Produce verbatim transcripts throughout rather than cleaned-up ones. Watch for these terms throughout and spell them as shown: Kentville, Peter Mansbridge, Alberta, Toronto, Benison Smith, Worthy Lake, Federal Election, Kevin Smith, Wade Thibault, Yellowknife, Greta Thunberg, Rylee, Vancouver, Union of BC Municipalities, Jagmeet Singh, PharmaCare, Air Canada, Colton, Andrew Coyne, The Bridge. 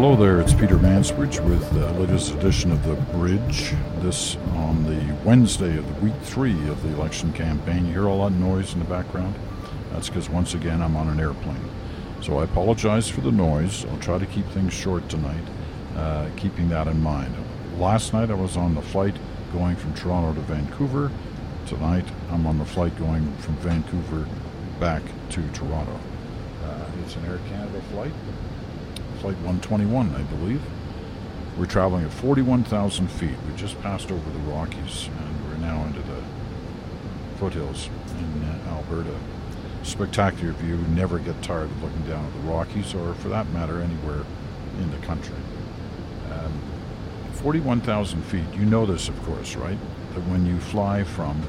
Hello there, it's Peter Mansbridge with the latest edition of The Bridge. This on the Wednesday of the week three of the election campaign. You hear a lot of noise in the background? That's because once again I'm on an airplane. So I apologize for the noise. I'll try to keep things short tonight, uh, keeping that in mind. Last night I was on the flight going from Toronto to Vancouver. Tonight I'm on the flight going from Vancouver back to Toronto. Uh, it's an Air Canada flight. Flight one twenty-one, I believe. We're traveling at forty-one thousand feet. We just passed over the Rockies, and we're now into the foothills in uh, Alberta. Spectacular view. Never get tired of looking down at the Rockies, or for that matter, anywhere in the country. Um, forty-one thousand feet. You know this, of course, right? That when you fly from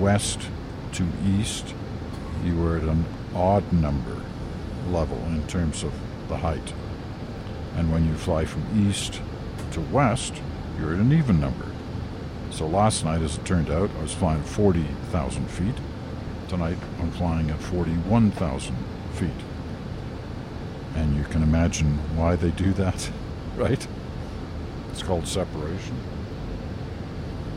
west to east, you are at an odd number level in terms of the height, and when you fly from east to west you're at an even number. So last night, as it turned out, I was flying at forty thousand feet. Tonight I'm flying at forty-one thousand feet, and you can imagine why they do that, right? It's called separation.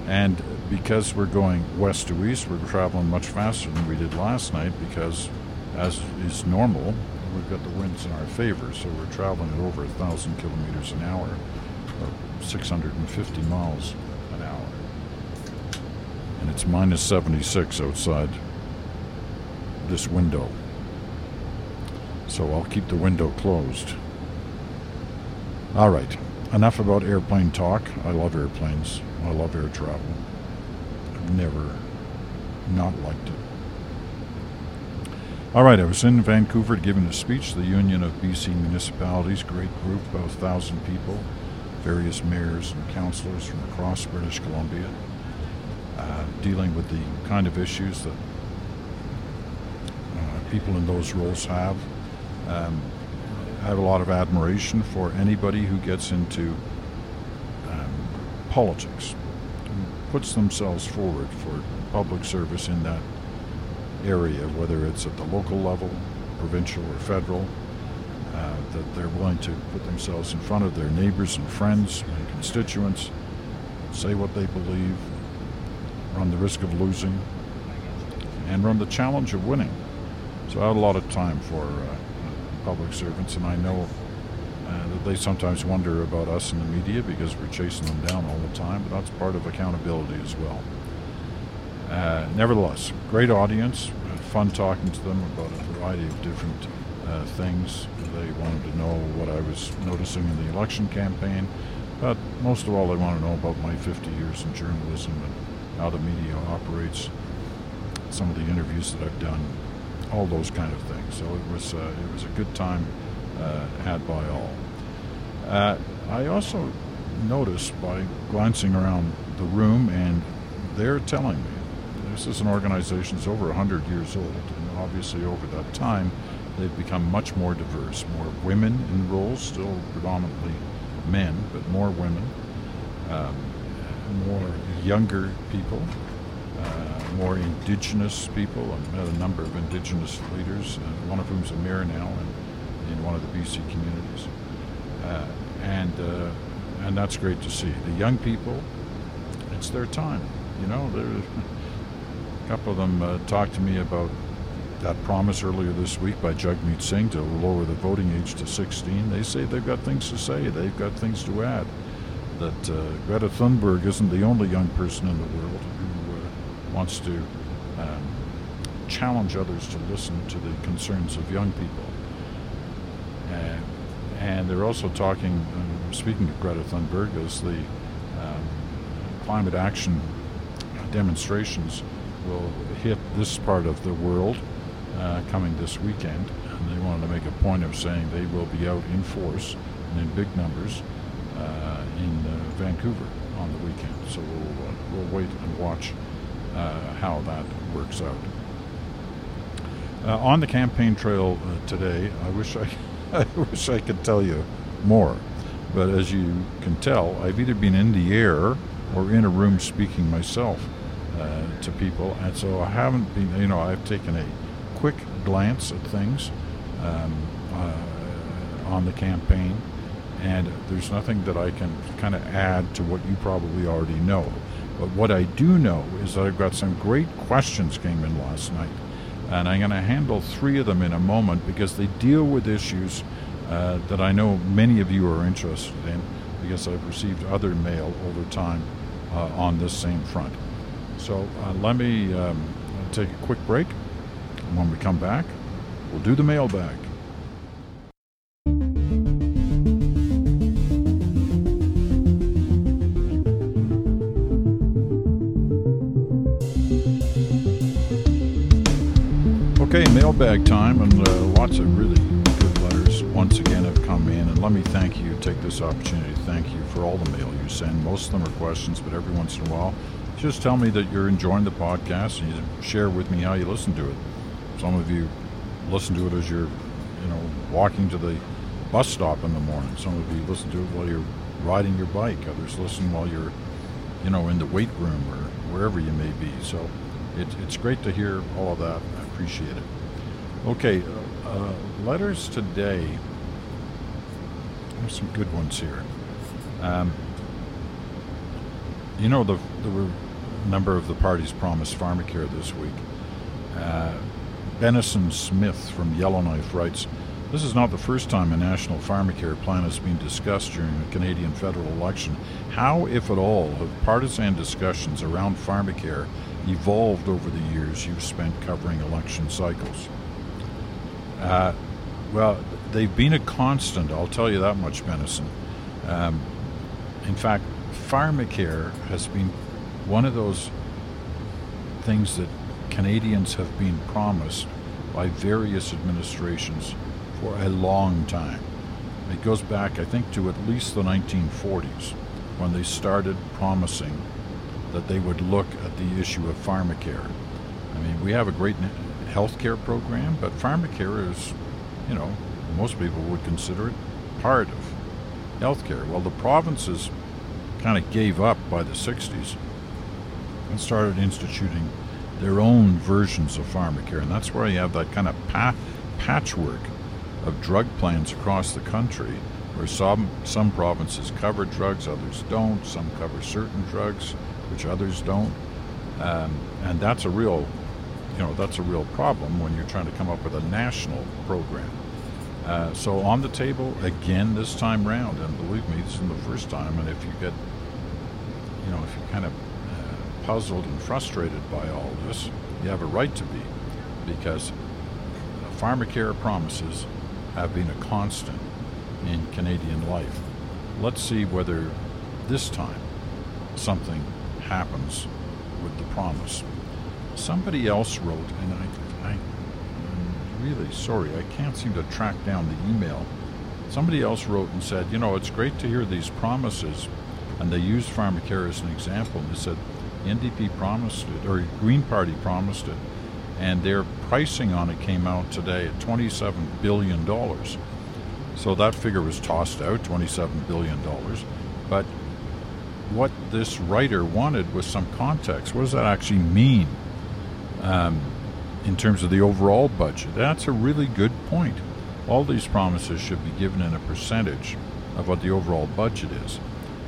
And because we're going west to east, we're traveling much faster than we did last night, because as is normal, we've got the winds in our favor, so we're traveling at over a thousand kilometers an hour, or six hundred fifty miles an hour. And it's minus seventy-six outside this window, so I'll keep the window closed. All right, enough about airplane talk. I love airplanes. I love air travel. I've never not liked it. All right, I was in Vancouver giving a speech, the Union of B C Municipalities, great group, about one thousand people, various mayors and councillors from across British Columbia, uh, dealing with the kind of issues that uh, people in those roles have. Um, I have a lot of admiration for anybody who gets into um, politics and puts themselves forward for public service in that area, whether it's at the local level, provincial or federal, uh, that they're willing to put themselves in front of their neighbors and friends and constituents, say what they believe, run the risk of losing, and run the challenge of winning. So I have a lot of time for uh, public servants, and I know uh, that they sometimes wonder about us in the media because we're chasing them down all the time, but that's part of accountability as well. Uh, nevertheless, great audience, fun talking to them about a variety of different uh, things. They wanted to know what I was noticing in the election campaign, but most of all they want to know about my fifty years in journalism and how the media operates, some of the interviews that I've done, all those kind of things. So it was, uh, it was a good time uh, had by all. Uh, I also noticed by glancing around the room, and they're telling me, this is an organization that's over one hundred years old, and obviously over that time they've become much more diverse, more women in roles, still predominantly men, but more women, um, more younger people, uh, more Indigenous people. I've met a number of Indigenous leaders, uh, one of whom's a mayor now in, in one of the B C communities, uh, and, uh, and that's great to see. The young people, it's their time, you know. They're a couple of them uh, talked to me about that promise earlier this week by Jagmeet Singh to lower the voting age to sixteen. They say they've got things to say. They've got things to add. That uh, Greta Thunberg isn't the only young person in the world who uh, wants to um, challenge others to listen to the concerns of young people. Uh, and they're also talking, um, speaking of Greta Thunberg, as the um, climate action demonstrations will hit this part of the world uh, coming this weekend, and they wanted to make a point of saying they will be out in force and in big numbers uh, in uh, Vancouver on the weekend. So we'll, uh, we'll wait and watch uh, how that works out. Uh, on the campaign trail uh, today, I wish I, I wish I could tell you more, but as you can tell, I've either been in the air or in a room speaking myself Uh, to people, and so I haven't been, you know, I've taken a quick glance at things um, uh, on the campaign, and there's nothing that I can kind of add to what you probably already know. But what I do know is that I've got some great questions came in last night, and I'm going to handle three of them in a moment because they deal with issues uh, that I know many of you are interested in, because I've received other mail over time uh, on this same front. So uh, let me um, take a quick break. When we come back, we'll do the mailbag. Okay, mailbag time, and uh, lots of really good letters once again have come in, and let me thank you, take this opportunity to thank you for all the mail you send. Most of them are questions, but every once in a while, just tell me that you're enjoying the podcast and you share with me how you listen to it. Some of you listen to it as you're, you know, walking to the bus stop in the morning. Some of you listen to it while you're riding your bike. Others listen while you're, you know, in the weight room or wherever you may be. So it, it's great to hear all of that. I appreciate it. Okay, uh, letters today. There's some good ones here. Um, you know, the, the number of the parties promised PharmaCare this week. Uh, Benison Smith from Yellowknife writes, "This is not the first time a national PharmaCare plan has been discussed during the Canadian federal election. How, if at all, have partisan discussions around PharmaCare evolved over the years you've spent covering election cycles?" Uh, well, they've been a constant, I'll tell you that much, Benison. Um, in fact, PharmaCare has been one of those things that Canadians have been promised by various administrations for a long time. It goes back, I think, to at least the nineteen forties, when they started promising that they would look at the issue of PharmaCare. I mean, we have a great healthcare program, but PharmaCare is, you know, most people would consider it part of healthcare. Well, the provinces kind of gave up by the sixties and started instituting their own versions of PharmaCare, and that's where you have that kind of pa- patchwork of drug plans across the country, where some some provinces cover drugs, others don't. Some cover certain drugs, which others don't, um, and that's a real, you know, that's a real problem when you're trying to come up with a national program. Uh, so on the table again this time round, and believe me, this isn't the first time. And if you get, you know, if you kind of puzzled and frustrated by all this, you have a right to be, because PharmaCare promises have been a constant in Canadian life. Let's see whether this time something happens with the promise. Somebody else wrote, and I, I, I'm really sorry, I can't seem to track down the email. Somebody else wrote and said, you know, it's great to hear these promises, and they used PharmaCare as an example, and they said, N D P promised it, or Green Party promised it, and their pricing on it came out today at twenty-seven billion dollars. So that figure was tossed out, twenty-seven billion dollars. But what this writer wanted was some context. What does that actually mean um, in terms of the overall budget? That's a really good point. All these promises should be given in a percentage of what the overall budget is.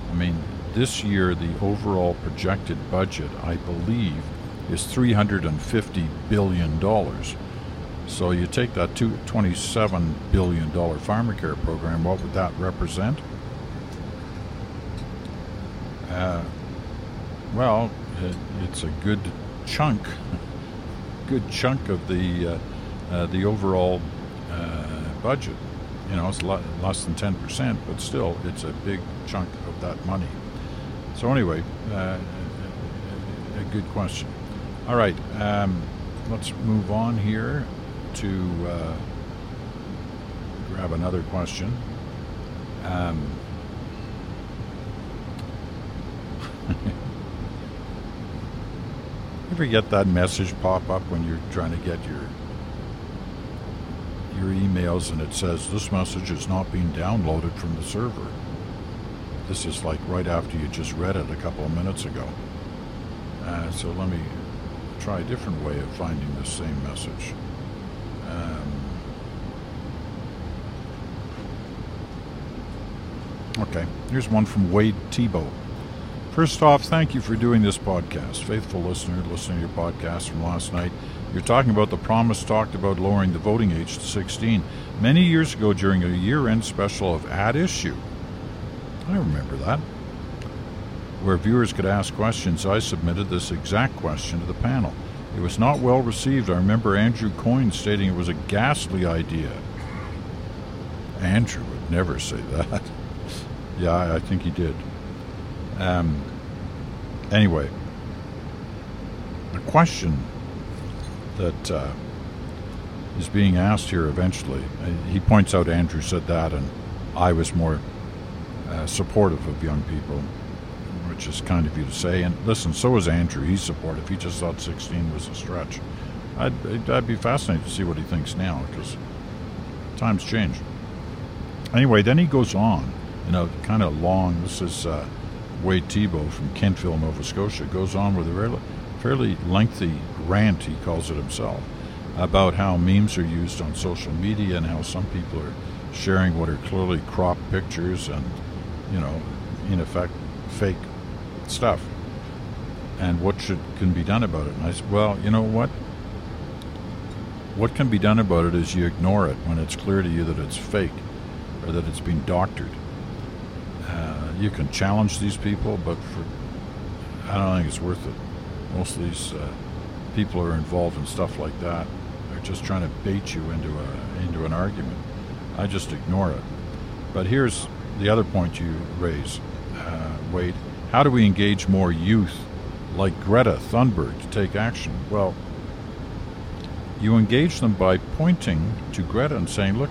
I mean, this year, the overall projected budget, I believe, is three hundred fifty billion dollars. So you take that twenty-seven billion dollars PharmaCare program, what would that represent? Uh, well, it, it's a good chunk, good chunk of the uh, uh, the overall uh, budget. You know, it's lo- less than ten percent, but still, it's a big chunk of that money. So anyway, uh, a good question. All right, um, let's move on here to uh, grab another question. Um, ever get that message pop up when you're trying to get your your emails and it says, this message is not being downloaded from the server? This is like right after you just read it a couple of minutes ago. Uh, so let me try a different way of finding this same message. Um, Okay, here's one from Wade Thibault. First off, thank you for doing this podcast. Faithful listener, listening to your podcast from last night. You're talking about the promise talked about lowering the voting age to sixteen. Many years ago during a year-end special of At Issue, I remember that, where viewers could ask questions, I submitted this exact question to the panel. It was not well received. I remember Andrew Coyne stating it was a ghastly idea. Andrew would never say that. Yeah, I think he did. Um, anyway, the question that uh, is being asked here eventually, he points out Andrew said that and I was more uh, supportive of young people, which is kind of you to say. And listen, so is Andrew. He's supportive. He just thought sixteen was a stretch. I'd, I'd be fascinated to see what he thinks now because times change. Anyway, then he goes on in a kind of long, this is... Uh, Wade Thibault from Kentville, Nova Scotia, goes on with a fairly lengthy rant, he calls it himself, about how memes are used on social media and how some people are sharing what are clearly cropped pictures and, you know, in effect, fake stuff, and what should can be done about it. And I said, well, you know what? What can be done about it is you ignore it when it's clear to you that it's fake or that it's been doctored. You can challenge these people, but for, I don't think it's worth it. Most of these uh, people are involved in stuff like that. They're just trying to bait you into a into an argument. I just ignore it. But here's the other point you raise, uh, Wade. How do we engage more youth like Greta Thunberg to take action? Well, you engage them by pointing to Greta and saying, look,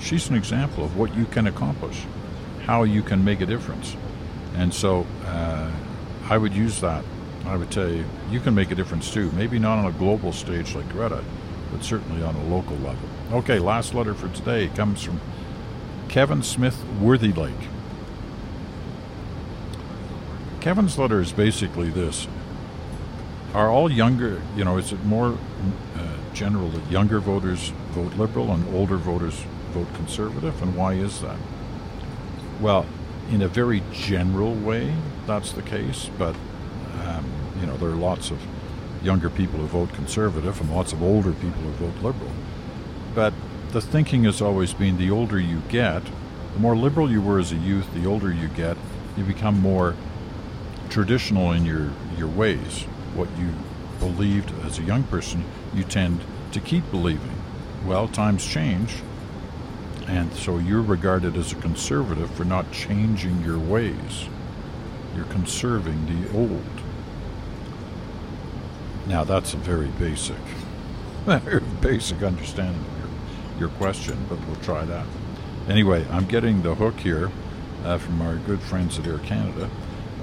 she's an example of what you can accomplish, how you can make a difference. And so uh, I would use that. I would tell you, you can make a difference too. Maybe not on a global stage like Greta, but certainly on a local level. Okay, last letter for today comes from Kevin Smith, Worthy Lake. Kevin's letter is basically this. Are all younger, you know, is it more uh, general that younger voters vote Liberal and older voters vote Conservative? And why is that? Well, in a very general way, that's the case, but, um, you know, there are lots of younger people who vote Conservative and lots of older people who vote Liberal. But the thinking has always been the older you get, the more Liberal you were as a youth, the older you get, you become more traditional in your, your ways. What you believed as a young person, you tend to keep believing. Well, times change. And so you're regarded as a Conservative for not changing your ways. You're conserving the old. Now that's a very basic, very basic understanding of your, your question, but we'll try that. Anyway, I'm getting the hook here uh, from our good friends at Air Canada.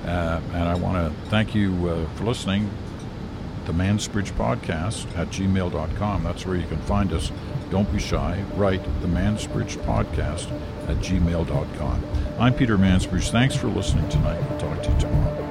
Uh, and I want to thank you uh, for listening. The Mansbridge Podcast at gmail dot com. That's where you can find us. Don't be shy. Write the Mansbridge Podcast at gmail dot com. I'm Peter Mansbridge. Thanks for listening tonight. We'll talk to you tomorrow.